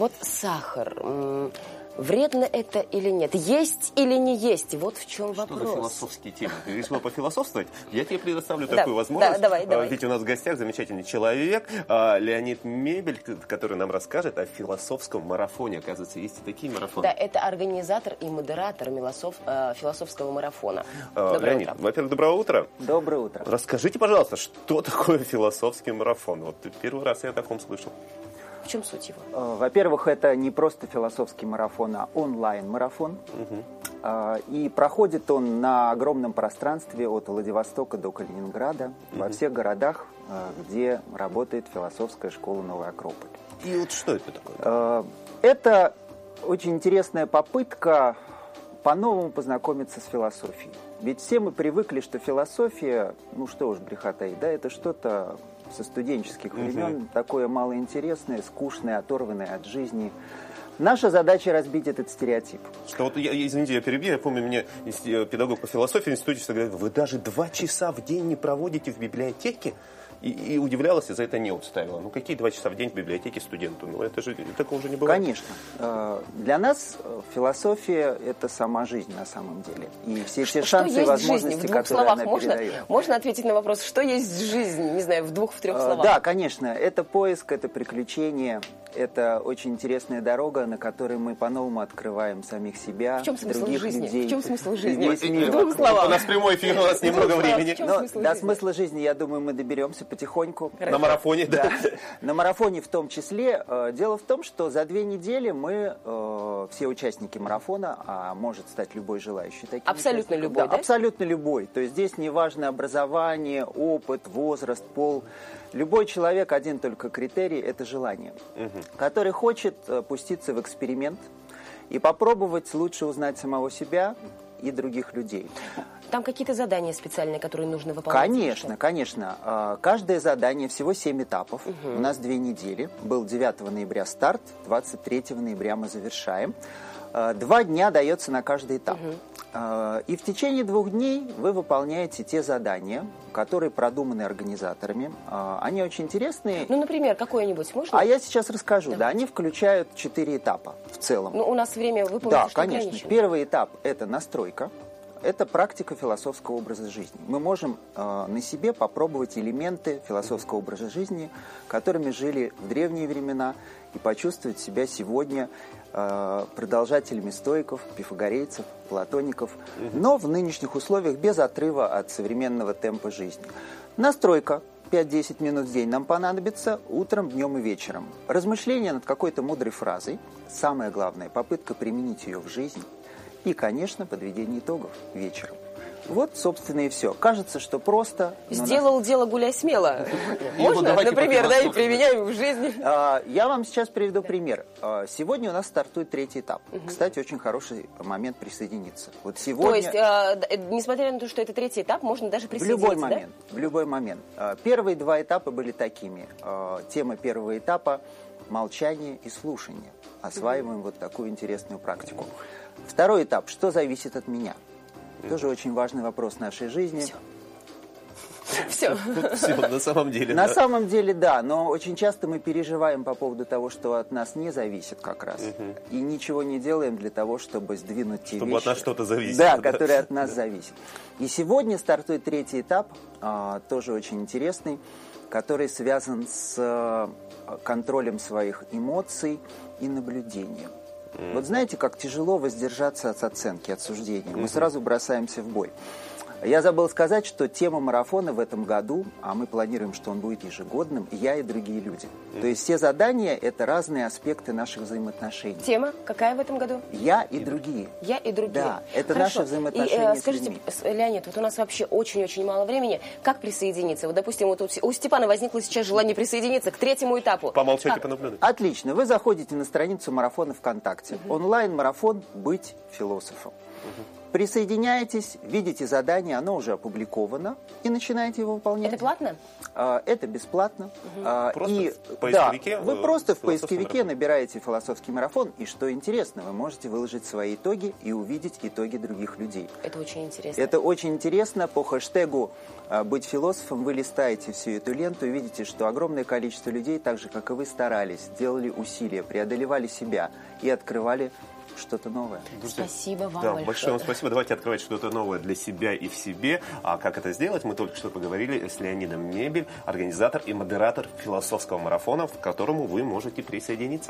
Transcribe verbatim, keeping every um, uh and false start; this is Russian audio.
Вот сахар, вредно это или нет? Есть или не есть? Вот в чем вопрос. Что за философские темы? Ты решила пофилософствовать? Я тебе предоставлю такую возможность. Да, давай, давай. Ведь у нас в гостях замечательный человек, Леонид Мебель, который нам расскажет о философском марафоне. Оказывается, есть и такие марафоны. Да, это организатор и модератор философского марафона. Леонид, во-первых, доброе утро. Доброе утро. Расскажите, пожалуйста, что такое философский марафон? Вот первый раз я о таком слышал. В чем суть его? Во-первых, это не просто философский марафон, а онлайн-марафон. Угу. И проходит он на огромном пространстве от Владивостока до Калининграда, угу. во всех городах, где работает философская школа «Новый Акрополь». И вот что это такое? Это очень интересная попытка по-новому познакомиться с философией. Ведь все мы привыкли, что философия, ну что уж греха таить, да, это что-то... со студенческих времен, угу. такое малоинтересное, скучное, оторванное от жизни. Наша задача разбить этот стереотип. Что вот, я, извините, я перебью, я помню, мне педагог по философии в институте всегда говорит, вы даже два часа в день не проводите в библиотеке? И, и удивлялась, и за это не ставила. Ну, какие два часа в день в библиотеке студенту? Ну, это же такого уже не бывает. Конечно. Для нас философия – это сама жизнь на самом деле. И все те шансы и возможности, которые она передает. Можно, можно ответить на вопрос, что есть жизнь, не знаю, в двух, в трех словах? Да, конечно. Это поиск, это приключение, это очень интересная дорога, на которой мы по-новому открываем самих себя, других жизни? людей. В чем смысл жизни? В двух словах. У нас прямой эфир, у нас немного времени. До смысла жизни, я думаю, мы доберемся потихоньку. На марафоне, да. да. На марафоне в том числе. Дело в том, что за две недели мы, все участники марафона, а может стать любой желающий таким. Абсолютно любой, да, да? Абсолютно любой. То есть здесь не важно образование, опыт, возраст, пол. Любой человек, один только критерий – это желание, угу. который хочет пуститься в эксперимент и попробовать лучше узнать самого себя и других людей. Там какие-то задания специальные, которые нужно выполнять? Конечно, конечно. Каждое задание, всего семь этапов. Угу. У нас две недели. Был девятого ноября старт, двадцать третьего ноября мы завершаем. Два дня дается на каждый этап. Угу. И в течение двух дней вы выполняете те задания, которые продуманы организаторами. Они очень интересные. Ну, например, какое-нибудь можно? А я сейчас расскажу. Давайте. Да, они включают четыре этапа в целом. Ну, у нас время выполнено. Да, что конечно. Ограничено. Первый этап – это настройка. Это практика философского образа жизни. Мы можем э, на себе попробовать элементы философского образа жизни, которыми жили в древние времена, и почувствовать себя сегодня э, продолжателями стоиков, пифагорейцев, платоников, но в нынешних условиях без отрыва от современного темпа жизни. Настройка. пять-десять минут в день нам понадобится утром, днем и вечером. Размышления над какой-то мудрой фразой. Самое главное, попытка применить ее в жизнь. И, конечно, подведение итогов вечером. Вот, собственно, и все. Кажется, что просто... Сделал нас... дело, гуляй смело. Можно, например, да, и применяем в жизни. Я вам сейчас приведу пример. Сегодня у нас стартует третий этап. Кстати, очень хороший момент присоединиться. Вот сегодня... То есть, несмотря на то, что это третий этап, можно даже присоединиться, да? В любой момент. В любой момент. Первые два этапа были такими. Тема первого этапа – молчание и слушание. Осваиваем вот такую интересную практику. Второй этап. Что зависит от меня? Тоже очень важный вопрос нашей жизни. Все. Все, на самом деле, На да. самом деле, да. Но очень часто мы переживаем по поводу того, что от нас не зависит как раз. Угу. И ничего не делаем для того, чтобы сдвинуть те чтобы вещи. Чтобы от нас что-то зависит. Да, да. которые от нас да. зависят. И сегодня стартует третий этап, а, тоже очень интересный, который связан с контролем своих эмоций и наблюдением. Вот знаете, как тяжело воздержаться от оценки, от суждения. Мы сразу бросаемся в бой. Я забыл сказать, что тема марафона в этом году, а мы планируем, что он будет ежегодным, я и другие люди. То есть все задания – это разные аспекты наших взаимоотношений. Тема какая в этом году? Я и другие. Я и другие. Да, это Хорошо. Наши взаимоотношения и, э, скажите, с людьми. Леонид, вот у нас вообще очень-очень мало времени. Как присоединиться? Вот, допустим, вот у Степана возникло сейчас желание присоединиться к третьему этапу. Помолчать, понаблюдать. Отлично. Вы заходите на страницу марафона ВКонтакте. Угу. Онлайн-марафон «Быть философом». Угу. Присоединяйтесь, видите задание, оно уже опубликовано, и начинаете его выполнять. Это платно? Это бесплатно. Угу. Просто и, в поисковике? Да, вы просто в поисковике марафон. Набираете «Философский марафон», и что интересно, вы можете выложить свои итоги и увидеть итоги других людей. Это очень интересно. Это очень интересно. По хэштегу «Быть философом» вы листаете всю эту ленту и видите, что огромное количество людей, так же, как и вы, старались, делали усилия, преодолевали себя и открывали что-то новое. Спасибо вам, да, большое. Большое вам спасибо. Давайте открывать что-то новое для себя и в себе. А как это сделать? Мы только что поговорили с Леонидом Мебель, организатор и модератор философского марафона, к которому вы можете присоединиться.